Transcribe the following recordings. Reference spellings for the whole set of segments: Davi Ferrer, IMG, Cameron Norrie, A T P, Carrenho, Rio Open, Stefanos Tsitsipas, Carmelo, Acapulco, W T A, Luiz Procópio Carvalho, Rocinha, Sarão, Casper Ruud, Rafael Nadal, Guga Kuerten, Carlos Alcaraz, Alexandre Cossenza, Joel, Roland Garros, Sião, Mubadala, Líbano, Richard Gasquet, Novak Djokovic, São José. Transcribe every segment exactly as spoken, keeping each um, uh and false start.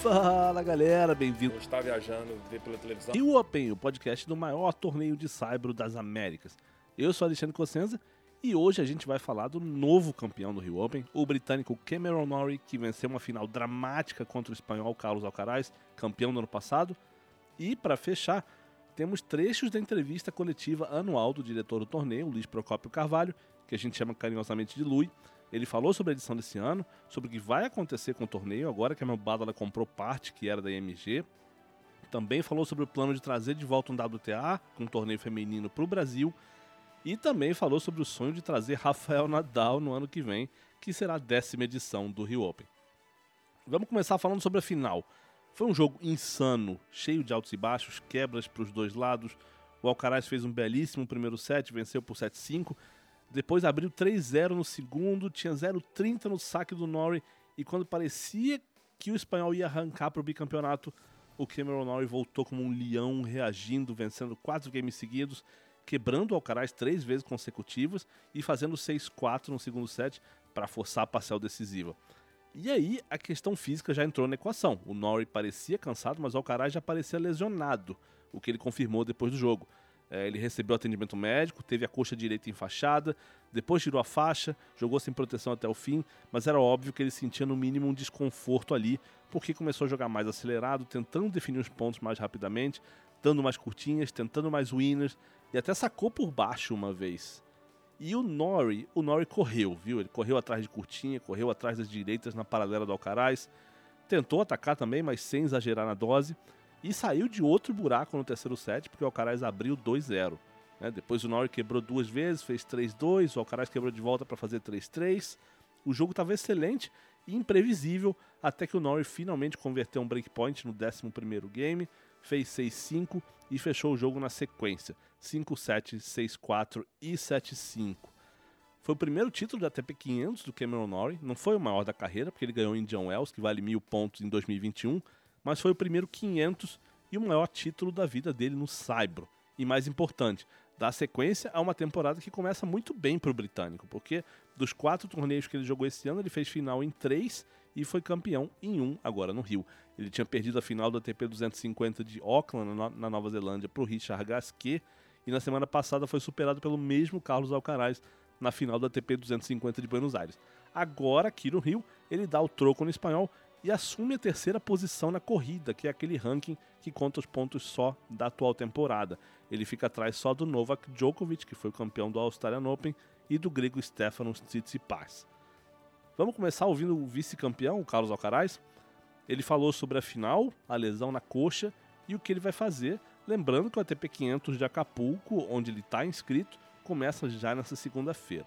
Fala galera, bem-vindo. Está viajando, vê pela televisão. Rio Open, o podcast do maior torneio de saibro das Américas. Eu sou Alexandre Cossenza e hoje a gente vai falar do novo campeão do Rio Open, o britânico Cameron Norrie, que venceu uma final dramática contra o espanhol Carlos Alcaraz, campeão do ano passado. E para fechar, temos trechos da entrevista coletiva anual do diretor do torneio, Luiz Procópio Carvalho, que a gente chama carinhosamente de Lui. Ele falou sobre a edição desse ano, sobre o que vai acontecer com o torneio, agora que a Mubadala comprou parte que era da I M G. Também falou sobre o plano de trazer de volta um W T A, com um torneio feminino para o Brasil. E também falou sobre o sonho de trazer Rafael Nadal no ano que vem, que será a décima edição do Rio Open. Vamos começar falando sobre a final. Foi um jogo insano, cheio de altos e baixos, quebras para os dois lados. O Alcaraz fez um belíssimo primeiro set, venceu por sete a cinco. Depois abriu três a zero no segundo, tinha zero a trinta no saque do Norrie, e quando parecia que o espanhol ia arrancar para o bicampeonato, o Cameron Norrie voltou como um leão, reagindo, vencendo quatro games seguidos, quebrando o Alcaraz três vezes consecutivas e fazendo seis a quatro no segundo set para forçar a parcial decisiva. E aí a questão física já entrou na equação. O Norrie parecia cansado, mas o Alcaraz já parecia lesionado, o que ele confirmou depois do jogo. Ele recebeu atendimento médico, teve a coxa direita enfaixada, depois tirou a faixa, jogou sem proteção até o fim, mas era óbvio que ele sentia no mínimo um desconforto ali, porque começou a jogar mais acelerado, tentando definir os pontos mais rapidamente, dando mais curtinhas, tentando mais winners, e até sacou por baixo uma vez. E o Norrie, o Norrie correu, viu? Ele correu atrás de curtinha, correu atrás das direitas na paralela do Alcaraz, tentou atacar também, mas sem exagerar na dose. E saiu de outro buraco no terceiro set, porque o Alcaraz abriu dois a zero. Né? Depois o Norrie quebrou duas vezes, fez três a dois, o Alcaraz quebrou de volta para fazer três a três. O jogo estava excelente e imprevisível, até que o Norrie finalmente converteu um breakpoint no décimo primeiro game, fez seis a cinco e fechou o jogo na sequência, cinco a sete, seis a quatro e sete a cinco. Foi o primeiro título da A T P quinhentos do Cameron Norrie, não foi o maior da carreira, porque ele ganhou em Indian Wells, que vale mil pontos em dois mil e vinte e um, mas foi o primeiro quinhentos e o maior título da vida dele no saibro. E mais importante, dá sequência a uma temporada que começa muito bem para o britânico, porque dos quatro torneios que ele jogou esse ano, ele fez final em três e foi campeão em um, agora no Rio. Ele tinha perdido a final do A T P duzentos e cinquenta de Auckland, na Nova Zelândia, para o Richard Gasquet, e na semana passada foi superado pelo mesmo Carlos Alcaraz na final do A T P duzentos e cinquenta de Buenos Aires. Agora, aqui no Rio, ele dá o troco no espanhol e assume a terceira posição na corrida, que é aquele ranking que conta os pontos só da atual temporada. Ele fica atrás só do Novak Djokovic, que foi campeão do Australian Open, e do grego Stefanos Tsitsipas. Vamos começar ouvindo o vice-campeão, o Carlos Alcaraz. Ele falou sobre a final, a lesão na coxa e o que ele vai fazer, lembrando que o A T P quinhentos de Acapulco, onde ele está inscrito, começa já nessa segunda-feira.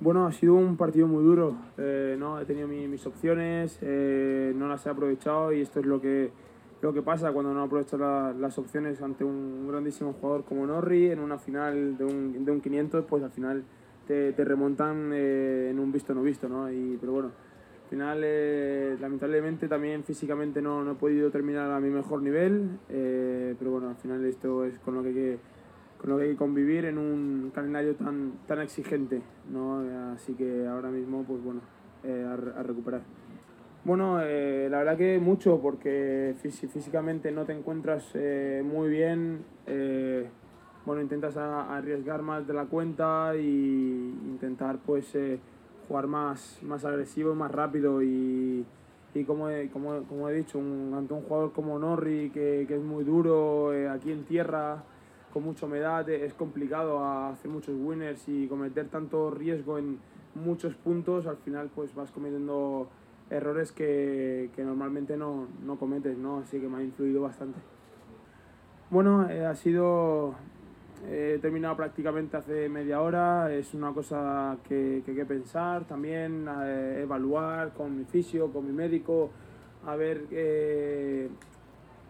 Bueno, ha sido un partido muy duro, eh, no he tenido mi, mis opciones, eh, no las he aprovechado y esto es lo que, lo que pasa cuando no aprovechas la, las opciones ante un grandísimo jugador como Norrie en una final de un, de un quinientos, pues al final te, te remontan eh, en un visto no visto, ¿no? Y, pero bueno, al final eh, lamentablemente también físicamente no, no he podido terminar a mi mejor nivel, eh, pero bueno, al final esto es con lo que hay que... con lo que hay que convivir en un calendario tan, tan exigente, ¿no? Así que ahora mismo, pues bueno, eh, a, a recuperar. Bueno, eh, la verdad que mucho, porque fís- físicamente no te encuentras eh, muy bien, eh, bueno, intentas a, a arriesgar más de la cuenta y intentar, pues, eh, jugar más, más agresivo, más rápido y... Y como he, como, como he dicho, un, ante un jugador como Norrie, que, que es muy duro eh, aquí en tierra, con mucha humedad, es complicado hacer muchos winners y cometer tanto riesgo en muchos puntos, al final pues vas cometiendo errores que, que normalmente no, no cometes, ¿no? Así que me ha influido bastante. Bueno, eh, ha sido... Eh, he terminado prácticamente hace media hora, es una cosa que, que hay que pensar también, eh, evaluar con mi fisio, con mi médico, a ver eh,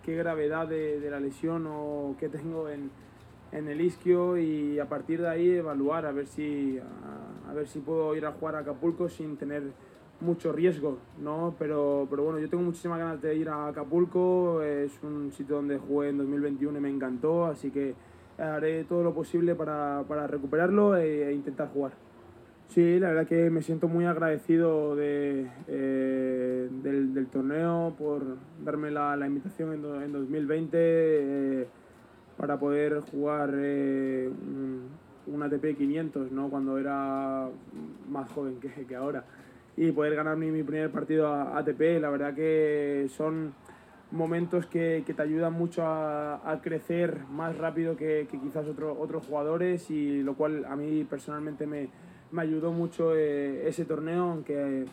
qué gravedad de, de la lesión o qué tengo en en el isquio y a partir de ahí evaluar a ver si a, a ver si puedo ir a jugar a Acapulco sin tener mucho riesgo, ¿no? Pero pero bueno, yo tengo muchísimas ganas de ir a Acapulco, es un sitio donde jugué en dos mil veintiuno y me encantó, así que haré todo lo posible para para recuperarlo e, e intentar jugar. Sí, la verdad que me siento muy agradecido de, eh, del, del torneo por darme la, la invitación en, do, en dos mil veinte eh, para poder jugar eh, un, un A T P quinientos, ¿no? Cuando era más joven que, que ahora, y poder ganar mi, mi primer partido a A T P. La verdad que son momentos que, que te ayudan mucho a, a crecer más rápido que, que quizás otro, otros jugadores, y lo cual a mí personalmente me, me ayudó mucho eh, ese torneo, aunque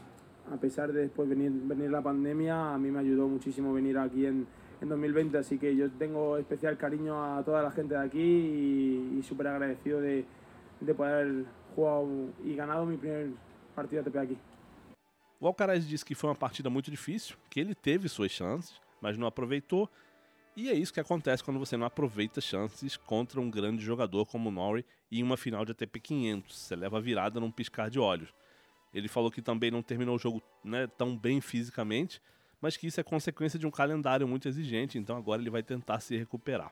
a pesar de después venir, venir la pandemia, a mí me ayudó muchísimo venir aquí en, en dos mil veinte, así que yo tengo especial cariño a toda la gente de aquí y, y súper agradecido de, de poder haber jugado y ganado mi primer partido A T P aqui. O Alcaraz disse que foi uma partida muito difícil, que ele teve suas chances, mas não aproveitou, e é isso que acontece quando você não aproveita chances contra um grande jogador como o Norrie em uma final de A T P quinhentos, você leva a virada num piscar de olhos. Ele falou que também não terminou o jogo, né, tão bem fisicamente, mas que isso é consequência de um calendário muito exigente, então agora ele vai tentar se recuperar.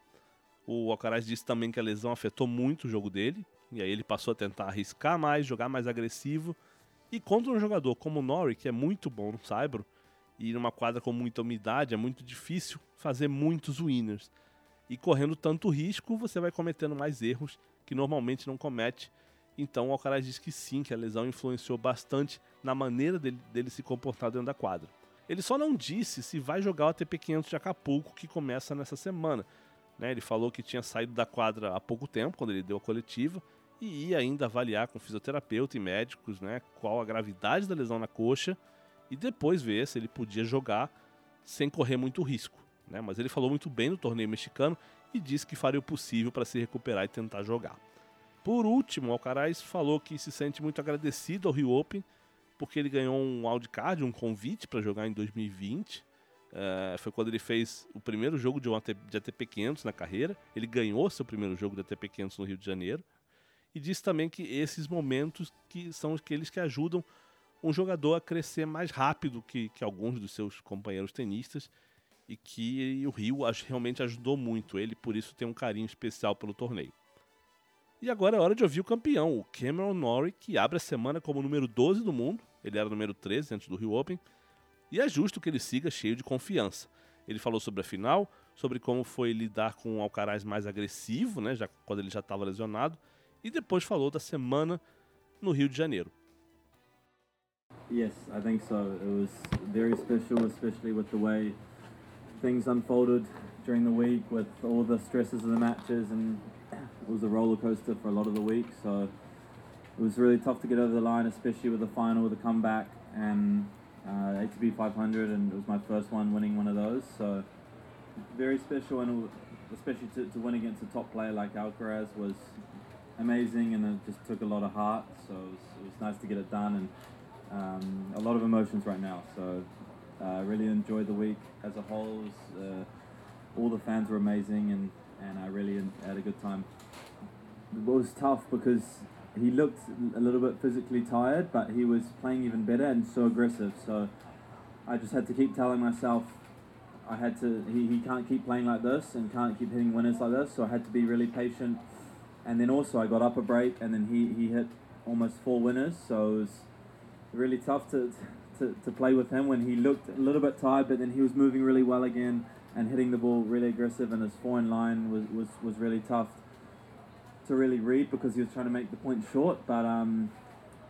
O Alcaraz disse também que a lesão afetou muito o jogo dele, e aí ele passou a tentar arriscar mais, jogar mais agressivo, e contra um jogador como o Norrie, que é muito bom no saibro, e numa quadra com muita umidade, é muito difícil fazer muitos winners. E correndo tanto risco, você vai cometendo mais erros que normalmente não comete. Então o Alcaraz diz que sim, que a lesão influenciou bastante na maneira dele, dele se comportar dentro da quadra. Ele só não disse se vai jogar o A T P quinhentos de Acapulco, que começa nessa semana. Né, ele falou que tinha saído da quadra há pouco tempo, quando ele deu a coletiva, e ia ainda avaliar com fisioterapeuta e médicos, né, qual a gravidade da lesão na coxa, e depois ver se ele podia jogar sem correr muito risco, né? Mas ele falou muito bem no torneio mexicano e disse que faria o possível para se recuperar e tentar jogar. Por último, o Alcaraz falou que se sente muito agradecido ao Rio Open, porque ele ganhou um wildcard, um convite para jogar em dois mil e vinte. Uh, foi quando ele fez o primeiro jogo de A T P quinhentos na carreira. Ele ganhou seu primeiro jogo de A T P quinhentos no Rio de Janeiro. E disse também que esses momentos que são aqueles que ajudam um jogador a crescer mais rápido que, que alguns dos seus companheiros tenistas, e que o Rio realmente ajudou muito ele, por isso tem um carinho especial pelo torneio. E agora é hora de ouvir o campeão, o Cameron Norrie, que abre a semana como número doze do mundo, ele era número treze antes do Rio Open, e é justo que ele siga cheio de confiança. Ele falou sobre a final, sobre como foi lidar com um Alcaraz mais agressivo, né, já, quando ele já estava lesionado, e depois falou da semana no Rio de Janeiro. Yes, I think so. It was very special, especially with the way things unfolded during the week with all the stresses of the matches, and it was a roller coaster for a lot of the week, so it was really tough to get over the line, especially with the final, with the comeback, and uh, A T P five hundred, and it was my first one winning one of those, so very special, and especially to, to win against a top player like Alcaraz was amazing, and it just took a lot of heart, so it was, it was nice to get it done, and Um, a lot of emotions right now, so I uh, really enjoyed the week as a whole. Was, uh, all the fans were amazing, and, and I really had a good time. It was tough because he looked a little bit physically tired, but he was playing even better and so aggressive, so I just had to keep telling myself I had to, he, he can't keep playing like this and can't keep hitting winners like this, so I had to be really patient. And then also I got up a break, and then he, he hit almost four winners, so it was really tough to, to to play with him when he looked a little bit tired, but then he was moving really well again and hitting the ball really aggressive, and his forehand line was, was, was really tough to really read because he was trying to make the point short, but um,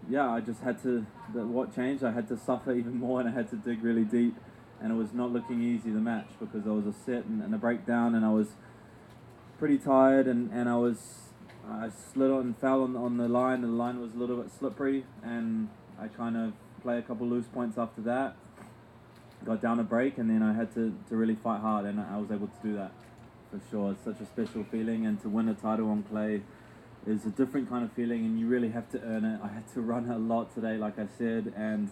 yeah, I just had to, the, what changed, I had to suffer even more and I had to dig really deep, and it was not looking easy, the match, because I was a set and, and a breakdown, and I was pretty tired, and, and I was, I slid on, fell on, on the line, and the line was a little bit slippery, and I kind of played a couple loose points after that, got down a break, and then I had to, to really fight hard, and I was able to do that for sure. It's such a special feeling, and to win a title on clay is a different kind of feeling, and you really have to earn it. I had to run a lot today, like I said, and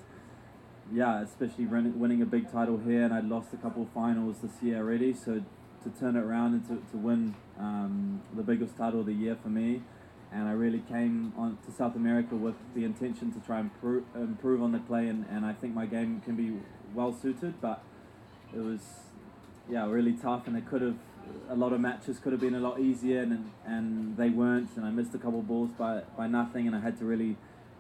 yeah, especially winning a big title here, and I'd lost a couple of finals this year already, so to turn it around and to, to win um, the biggest title of the year for me. And I really came on to South America with the intention to try and improve, improve on the clay, and, and I think my game can be well suited, but it was, yeah, really tough, and it could have, a lot of matches could have been a lot easier, and and they weren't, and I missed a couple balls by by nothing, and I had to really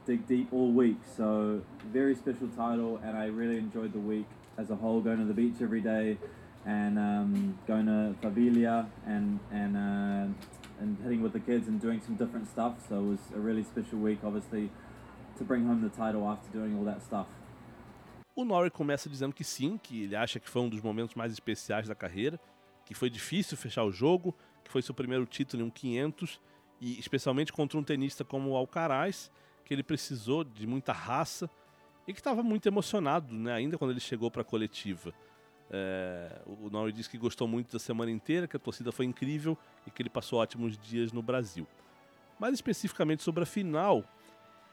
dig deep all week. So very special title, and I really enjoyed the week as a whole, going to the beach every day and um, going to Favilla and and uh, and hitting with the kids and doing some different stuff. So it was a really special week, obviously, to bring home the title after doing all that stuff. O Norrie começa dizendo que sim, que ele acha que foi um dos momentos mais especiais da carreira, que foi difícil fechar o jogo, que foi seu primeiro título em um quinhentos, e especialmente contra um tenista como o Alcaraz, que ele precisou de muita raça e que estava muito emocionado, né, ainda quando ele chegou para a coletiva. É, o Norrie disse que gostou muito da semana inteira, que a torcida foi incrível e que ele passou ótimos dias no Brasil. Mas especificamente sobre a final,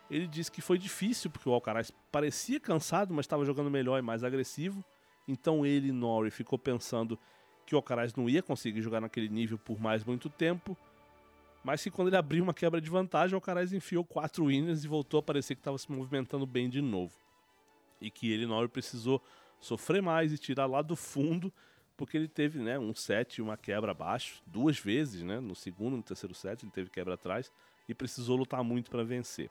ele disse que foi difícil, porque o Alcaraz parecia cansado, mas estava jogando melhor e mais agressivo. Então ele, Norrie, ficou pensando que o Alcaraz não ia conseguir jogar naquele nível por mais muito tempo, mas que quando ele abriu uma quebra de vantagem, o Alcaraz enfiou quatro winners e voltou a parecer que estava se movimentando bem de novo. E que ele, Norrie, precisou sofrer mais e tirar lá do fundo, porque ele teve, né, um set e uma quebra abaixo, duas vezes, né, no segundo e no terceiro set, ele teve quebra atrás, e precisou lutar muito para vencer.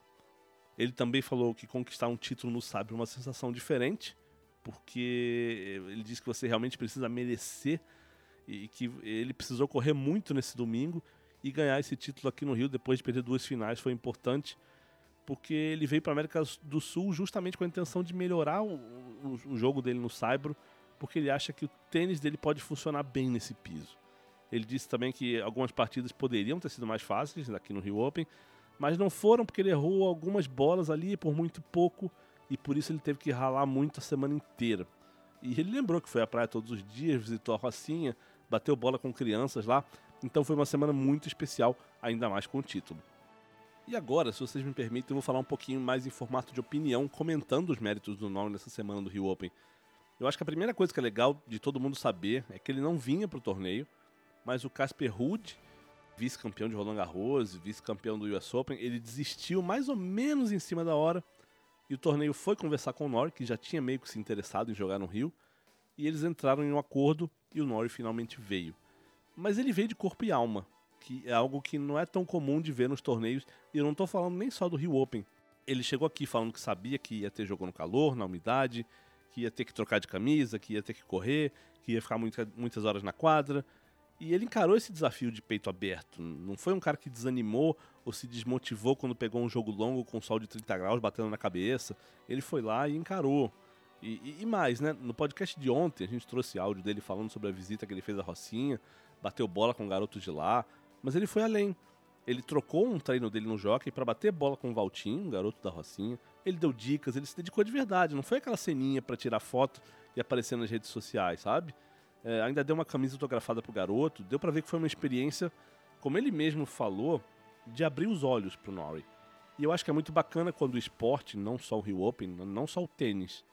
Ele também falou que conquistar um título no sabre é uma sensação diferente, porque ele disse que você realmente precisa merecer e que ele precisou correr muito nesse domingo, e ganhar esse título aqui no Rio depois de perder duas finais foi importante, porque ele veio para a América do Sul justamente com a intenção de melhorar o, o, o jogo dele no saibro, porque ele acha que o tênis dele pode funcionar bem nesse piso. Ele disse também que algumas partidas poderiam ter sido mais fáceis aqui no Rio Open, mas não foram, porque ele errou algumas bolas ali por muito pouco, e por isso ele teve que ralar muito a semana inteira. E ele lembrou que foi à praia todos os dias, visitou a Rocinha, bateu bola com crianças lá, então foi uma semana muito especial, ainda mais com o título. E agora, se vocês me permitem, eu vou falar um pouquinho mais em formato de opinião, comentando os méritos do Norrie nessa semana do Rio Open. Eu acho que a primeira coisa que é legal de todo mundo saber é que ele não vinha para o torneio, mas o Casper Ruud, vice-campeão de Roland Garros, vice-campeão do U S Open, ele desistiu mais ou menos em cima da hora, e o torneio foi conversar com o Norrie, que já tinha meio que se interessado em jogar no Rio, e eles entraram em um acordo e o Norrie finalmente veio. Mas ele veio de corpo e alma, que é algo que não é tão comum de ver nos torneios, e eu não estou falando nem só do Rio Open. Ele chegou aqui falando que sabia que ia ter jogo no calor, na umidade, que ia ter que trocar de camisa, que ia ter que correr, que ia ficar muita, muitas horas na quadra, e ele encarou esse desafio de peito aberto. Não foi um cara que desanimou ou se desmotivou quando pegou um jogo longo com sol de trinta graus batendo na cabeça. Ele foi lá e encarou. E, e, e mais, né? No podcast de ontem a gente trouxe áudio dele falando sobre a visita que ele fez à Rocinha, bateu bola com o garoto de lá, mas ele foi além. Ele trocou um treino dele no jockey para bater bola com o Valtinho, um garoto da Rocinha. Ele deu dicas, ele se dedicou de verdade. Não foi aquela ceninha para tirar foto e aparecer nas redes sociais, sabe? É, ainda deu uma camisa autografada pro garoto, deu pra ver que foi uma experiência, como ele mesmo falou, de abrir os olhos pro Norrie. E eu acho que é muito bacana quando o esporte, não só o Rio Open, não só o tênis,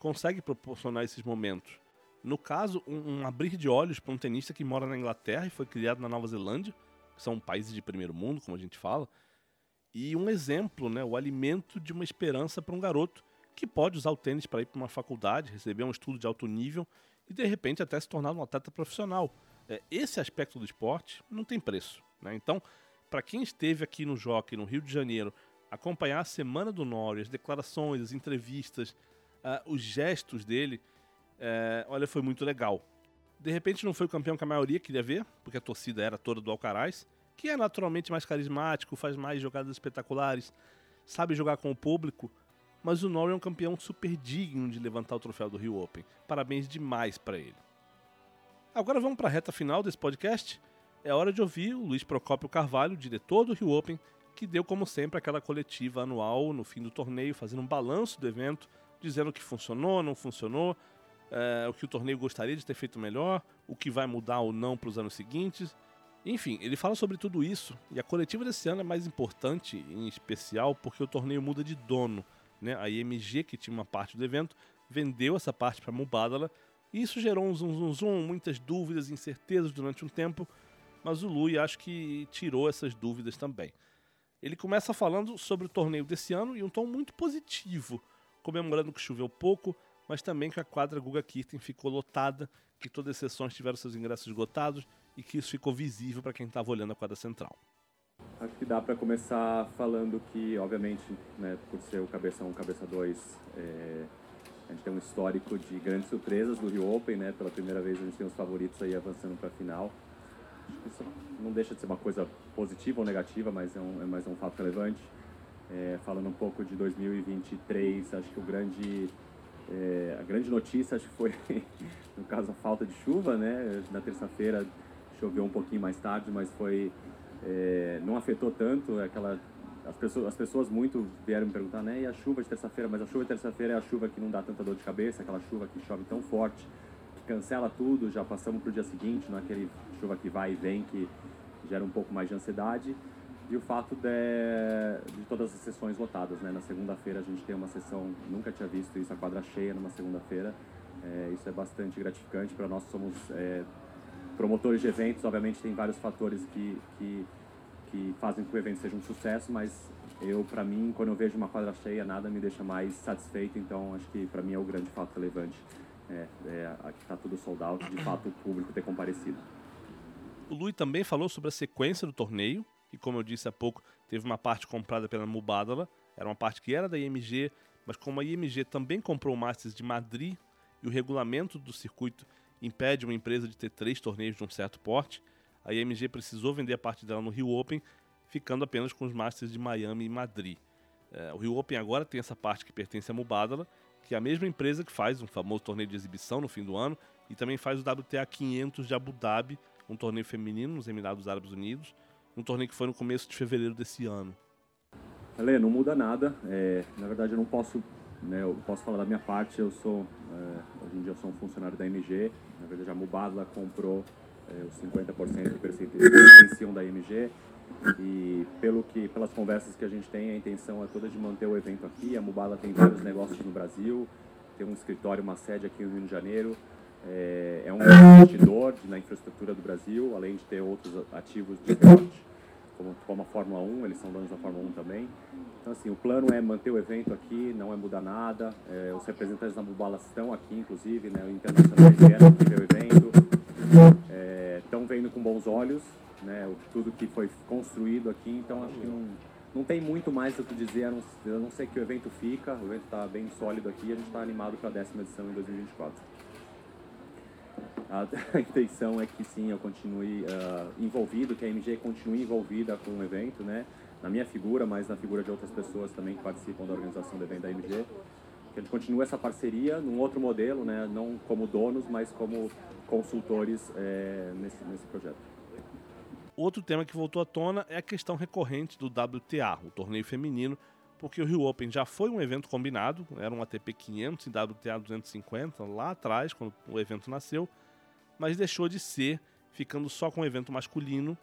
consegue proporcionar esses momentos. No caso, um, um abrir de olhos para um tenista que mora na Inglaterra e foi criado na Nova Zelândia, que são países de primeiro mundo, como a gente fala, e um exemplo, né, o alimento de uma esperança para um garoto que pode usar o tênis para ir para uma faculdade, receber um estudo de alto nível e de repente até se tornar um atleta profissional. Esse aspecto do esporte não tem preço, né? Então, para quem esteve aqui no Jockey, no Rio de Janeiro, acompanhar a semana do Norrie, as declarações, as entrevistas, uh, os gestos dele, uh, olha, foi muito legal. De repente não foi o campeão que a maioria queria ver, porque a torcida era toda do Alcaraz, que é naturalmente mais carismático, faz mais jogadas espetaculares, sabe jogar com o público, mas o Norrie é um campeão super digno de levantar o troféu do Rio Open. Parabéns demais para ele. Agora vamos para a reta final desse podcast. É hora de ouvir o Luiz Procópio Carvalho, diretor do Rio Open, que deu, como sempre, aquela coletiva anual no fim do torneio, fazendo um balanço do evento, dizendo o que funcionou, não funcionou, é, o que o torneio gostaria de ter feito melhor, o que vai mudar ou não para os anos seguintes. Enfim, ele fala sobre tudo isso, e a coletiva desse ano é mais importante, em especial, porque o torneio muda de dono. Né, a I M G, que tinha uma parte do evento, vendeu essa parte para a Mubadala, e isso gerou um zoom, zoom, zoom, muitas dúvidas, incertezas durante um tempo, mas o Lui acho que tirou essas dúvidas também. Ele começa falando sobre o torneio desse ano em um tom muito positivo, comemorando que choveu pouco, mas também que a quadra Guga Kuerten ficou lotada, que todas as sessões tiveram seus ingressos esgotados e que isso ficou visível para quem estava olhando a quadra central. Acho que dá para começar falando que, obviamente, né, por ser o cabeça um, cabeça dois, é, a gente tem um histórico de grandes surpresas do Rio Open, né? Pela primeira vez a gente tem os favoritos aí avançando para a final. Acho que isso não deixa de ser uma coisa positiva ou negativa, mas é um, é mais um fato relevante. É, falando um pouco de dois mil e vinte e três, acho que o grande, é, a grande notícia acho que foi, no caso, a falta de chuva, né? Na terça-feira choveu um pouquinho mais tarde, mas foi... É, não afetou tanto aquela, as, pessoas, as pessoas muito vieram me perguntar, né, e a chuva de terça-feira? Mas a chuva de terça-feira é a chuva que não dá tanta dor de cabeça, aquela chuva que chove tão forte que cancela tudo, já passamos para o dia seguinte, não é aquele chuva que vai e vem, que gera um pouco mais de ansiedade. E o fato de, de todas as sessões lotadas, né? Na segunda-feira a gente tem uma sessão, nunca tinha visto isso, a quadra cheia numa segunda-feira. É, isso é bastante gratificante para nós, somos... É, promotores de eventos, obviamente, tem vários fatores que, que, que fazem com que o evento seja um sucesso, mas eu, para mim, quando eu vejo uma quadra cheia, nada me deixa mais satisfeito, então acho que para mim é o grande fato relevante. É, é, aqui está tudo sold out, de fato, o público ter comparecido. O Lui também falou sobre a sequência do torneio, que, como eu disse há pouco, teve uma parte comprada pela Mubadala, era uma parte que era da I M G, mas como a I M G também comprou o Masters de Madrid e o regulamento do circuito impede uma empresa de ter três torneios de um certo porte, a I M G precisou vender a parte dela no Rio Open, ficando apenas com os Masters de Miami e Madrid. É, o Rio Open agora tem essa parte que pertence à Mubadala, que é a mesma empresa que faz um famoso torneio de exibição no fim do ano, e também faz o W T A quinhentos de Abu Dhabi, um torneio feminino nos Emirados Árabes Unidos, um torneio que foi no começo de fevereiro desse ano. Ale, não muda nada. É, na verdade, eu não posso... Eu posso falar da minha parte, eu sou, hoje em dia eu sou um funcionário da I M G, na verdade a Mubadala comprou os cinquenta por cento do percentual que pertenciam da I M G e pelo que, pelas conversas que a gente tem, a intenção é toda de manter o evento aqui. A Mubadala tem vários negócios no Brasil, tem um escritório, uma sede aqui no Rio de Janeiro, é um investidor na infraestrutura do Brasil, além de ter outros ativos de esporte, como a Fórmula um, eles são donos da Fórmula um também. Então, assim, o plano é manter o evento aqui, não é mudar nada. É, os representantes da Mubadala estão aqui, inclusive, né, o internacional vieram aqui ver o evento. É, estão vendo com bons olhos, né, tudo que foi construído aqui. Então, acho que não, não tem muito mais o que dizer, a não, a não ser que o evento fica. O evento está bem sólido aqui e a gente está animado para a décima edição em dois mil e vinte e quatro. A intenção é que sim, eu continue uh, envolvido, que a M G continue envolvida com o evento, né? Na minha figura, mas na figura de outras pessoas também que participam da organização do evento da M G. Que a gente continue essa parceria num outro modelo, né? Não como donos, mas como consultores é, nesse, nesse projeto. Outro tema que voltou à tona é a questão recorrente do W T A, o torneio feminino, porque o Rio Open já foi um evento combinado, era um A T P quinhentos e W T A duzentos e cinquenta lá atrás, quando o evento nasceu, mas deixou de ser, ficando só com o evento masculino.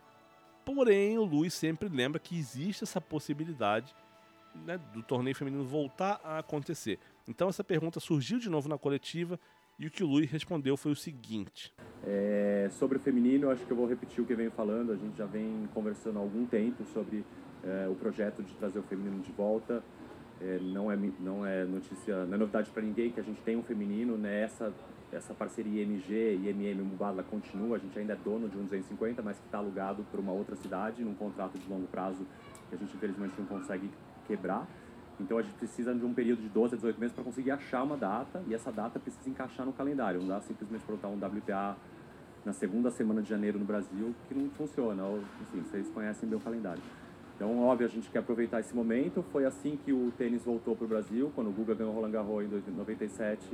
Porém, o Luiz sempre lembra que existe essa possibilidade, né, do torneio feminino voltar a acontecer. Então essa pergunta surgiu de novo na coletiva e o que o Luiz respondeu foi o seguinte. É, sobre o feminino, eu acho que eu vou repetir o que eu venho falando. A gente já vem conversando há algum tempo sobre é, o projeto de trazer o feminino de volta. É, não, é, não, é notícia, não é novidade para ninguém que a gente tem um feminino, né? Essa, essa parceria I M G e I M M Mubadala continua, a gente ainda é dono de um duzentos e cinquenta, mas que está alugado para uma outra cidade, num contrato de longo prazo que a gente infelizmente não consegue quebrar. Então a gente precisa de um período de doze a dezoito meses para conseguir achar uma data, e essa data precisa encaixar no calendário. Não dá simplesmente botar um W T A na segunda semana de janeiro no Brasil, que não funciona, ou, assim, vocês conhecem meu calendário. Então, óbvio, a gente quer aproveitar esse momento. Foi assim que o tênis voltou para o Brasil, quando o Guga ganhou o Roland Garros em noventa e sete,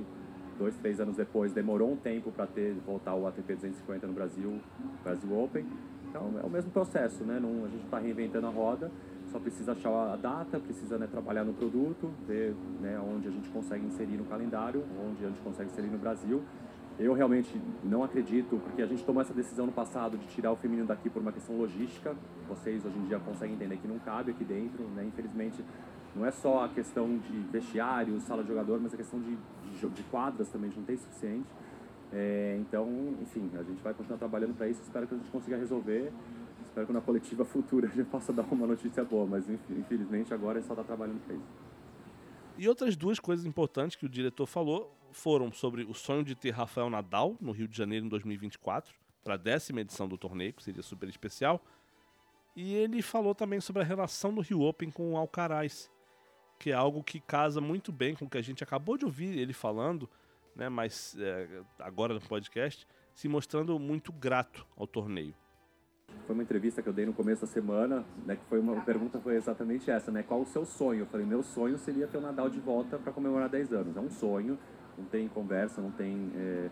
dois, três anos depois, demorou um tempo para ter voltar o A T P duzentos e cinquenta no Brasil, Brasil Open. Então, é o mesmo processo, né? Não, a gente está reinventando a roda, só precisa achar a data, precisa, né, trabalhar no produto, ver, né, onde a gente consegue inserir no calendário, onde a gente consegue inserir no Brasil. Eu realmente não acredito, porque a gente tomou essa decisão no passado de tirar o feminino daqui por uma questão logística. Vocês hoje em dia conseguem entender que não cabe aqui dentro, né? Infelizmente, não é só a questão de vestiário, sala de jogador, mas a questão de, de, de quadras também, a gente não tem o suficiente. É, então, enfim, a gente vai continuar trabalhando para isso, espero que a gente consiga resolver. Espero que na coletiva futura a gente possa dar uma notícia boa, mas infelizmente agora é só estar trabalhando para isso. E outras duas coisas importantes que o diretor falou foram sobre o sonho de ter Rafael Nadal no Rio de Janeiro em dois mil e vinte e quatro, para a décima edição do torneio, que seria super especial, E ele falou também sobre a relação do Rio Open com o Alcaraz, que é algo que casa muito bem com o que a gente acabou de ouvir ele falando, né, mas é, agora no podcast, se mostrando muito grato ao torneio. Foi uma entrevista que eu dei no começo da semana, né, que foi uma a pergunta foi exatamente essa, né? Qual o seu sonho? Eu falei, meu sonho seria ter o Nadal de volta para comemorar dez anos. É um sonho, não tem conversa, não tem é,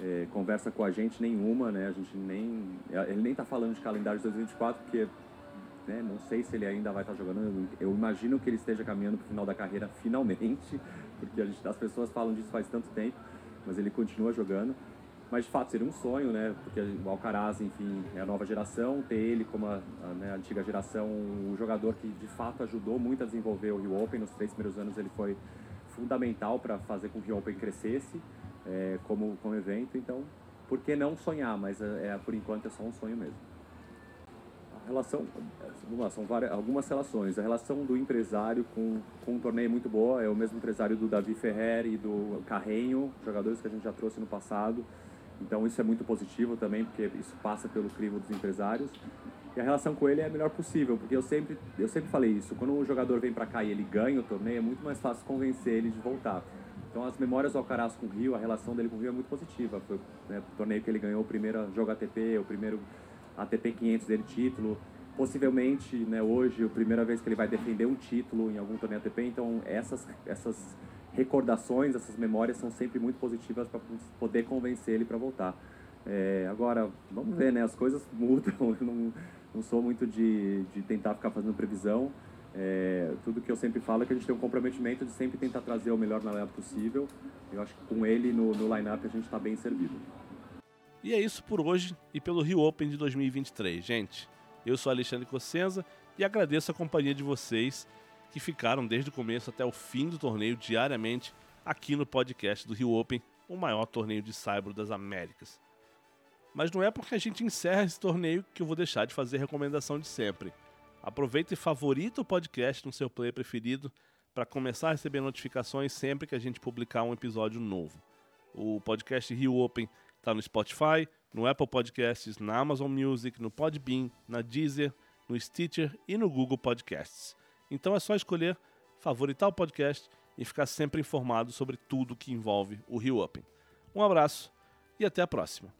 é, conversa com a gente nenhuma, né? A gente nem ele nem tá falando de calendário de dois mil e vinte e quatro, porque né, não sei se ele ainda vai estar jogando. Eu imagino que ele esteja caminhando para o final da carreira finalmente, porque a gente, as pessoas falam disso faz tanto tempo, mas ele continua jogando. Mas, de fato, seria um sonho, né? Porque o Alcaraz, enfim, é a nova geração. Ter ele como a, a, né, a antiga geração, um jogador que, de fato, ajudou muito a desenvolver o Rio Open. Nos três primeiros anos ele foi fundamental para fazer com que o Rio Open crescesse é, como, como evento. Então, por que não sonhar? Mas, é, por enquanto, é só um sonho mesmo. A relação... Vamos lá, são várias, algumas relações. A relação do empresário com, com o torneio é muito boa. É o mesmo empresário do Davi Ferrer e do Carrenho, jogadores que a gente já trouxe no passado. Então isso é muito positivo também, porque isso passa pelo crivo dos empresários. E a relação com ele é a melhor possível, porque eu sempre, eu sempre falei isso. Quando o jogador vem para cá e ele ganha o torneio, é muito mais fácil convencer ele de voltar. Então as memórias do Alcaraz com o Rio, a relação dele com o Rio é muito positiva. Foi né, o torneio que ele ganhou o primeiro jogo A T P, o primeiro A T P quinhentos dele título. Possivelmente, né, hoje, a primeira vez que ele vai defender um título em algum torneio A T P. Então essas... essas recordações, essas memórias são sempre muito positivas para poder convencer ele para voltar. É, agora, vamos ver, né? As coisas mudam, eu não, não sou muito de, de tentar ficar fazendo previsão. É, tudo que eu sempre falo é que a gente tem um comprometimento de sempre tentar trazer o melhor na lineup possível. Eu acho que com ele no, no line-up a gente está bem servido. E é isso por hoje e pelo Rio Open de dois mil e vinte e três, gente. Eu sou Alexandre Cossenza e agradeço a companhia de vocês que ficaram desde o começo até o fim do torneio diariamente aqui no podcast do Rio Open, o maior torneio de saibro das Américas. Mas não é porque a gente encerra esse torneio que eu vou deixar de fazer a recomendação de sempre. Aproveita e favorita o podcast no seu player preferido para começar a receber notificações sempre que a gente publicar um episódio novo. O podcast Rio Open está no Spotify, no Apple Podcasts, na Amazon Music, no Podbean, na Deezer, no Stitcher e no Google Podcasts. Então é só escolher favoritar o podcast e ficar sempre informado sobre tudo que envolve o Rio Open. Um abraço e até a próxima.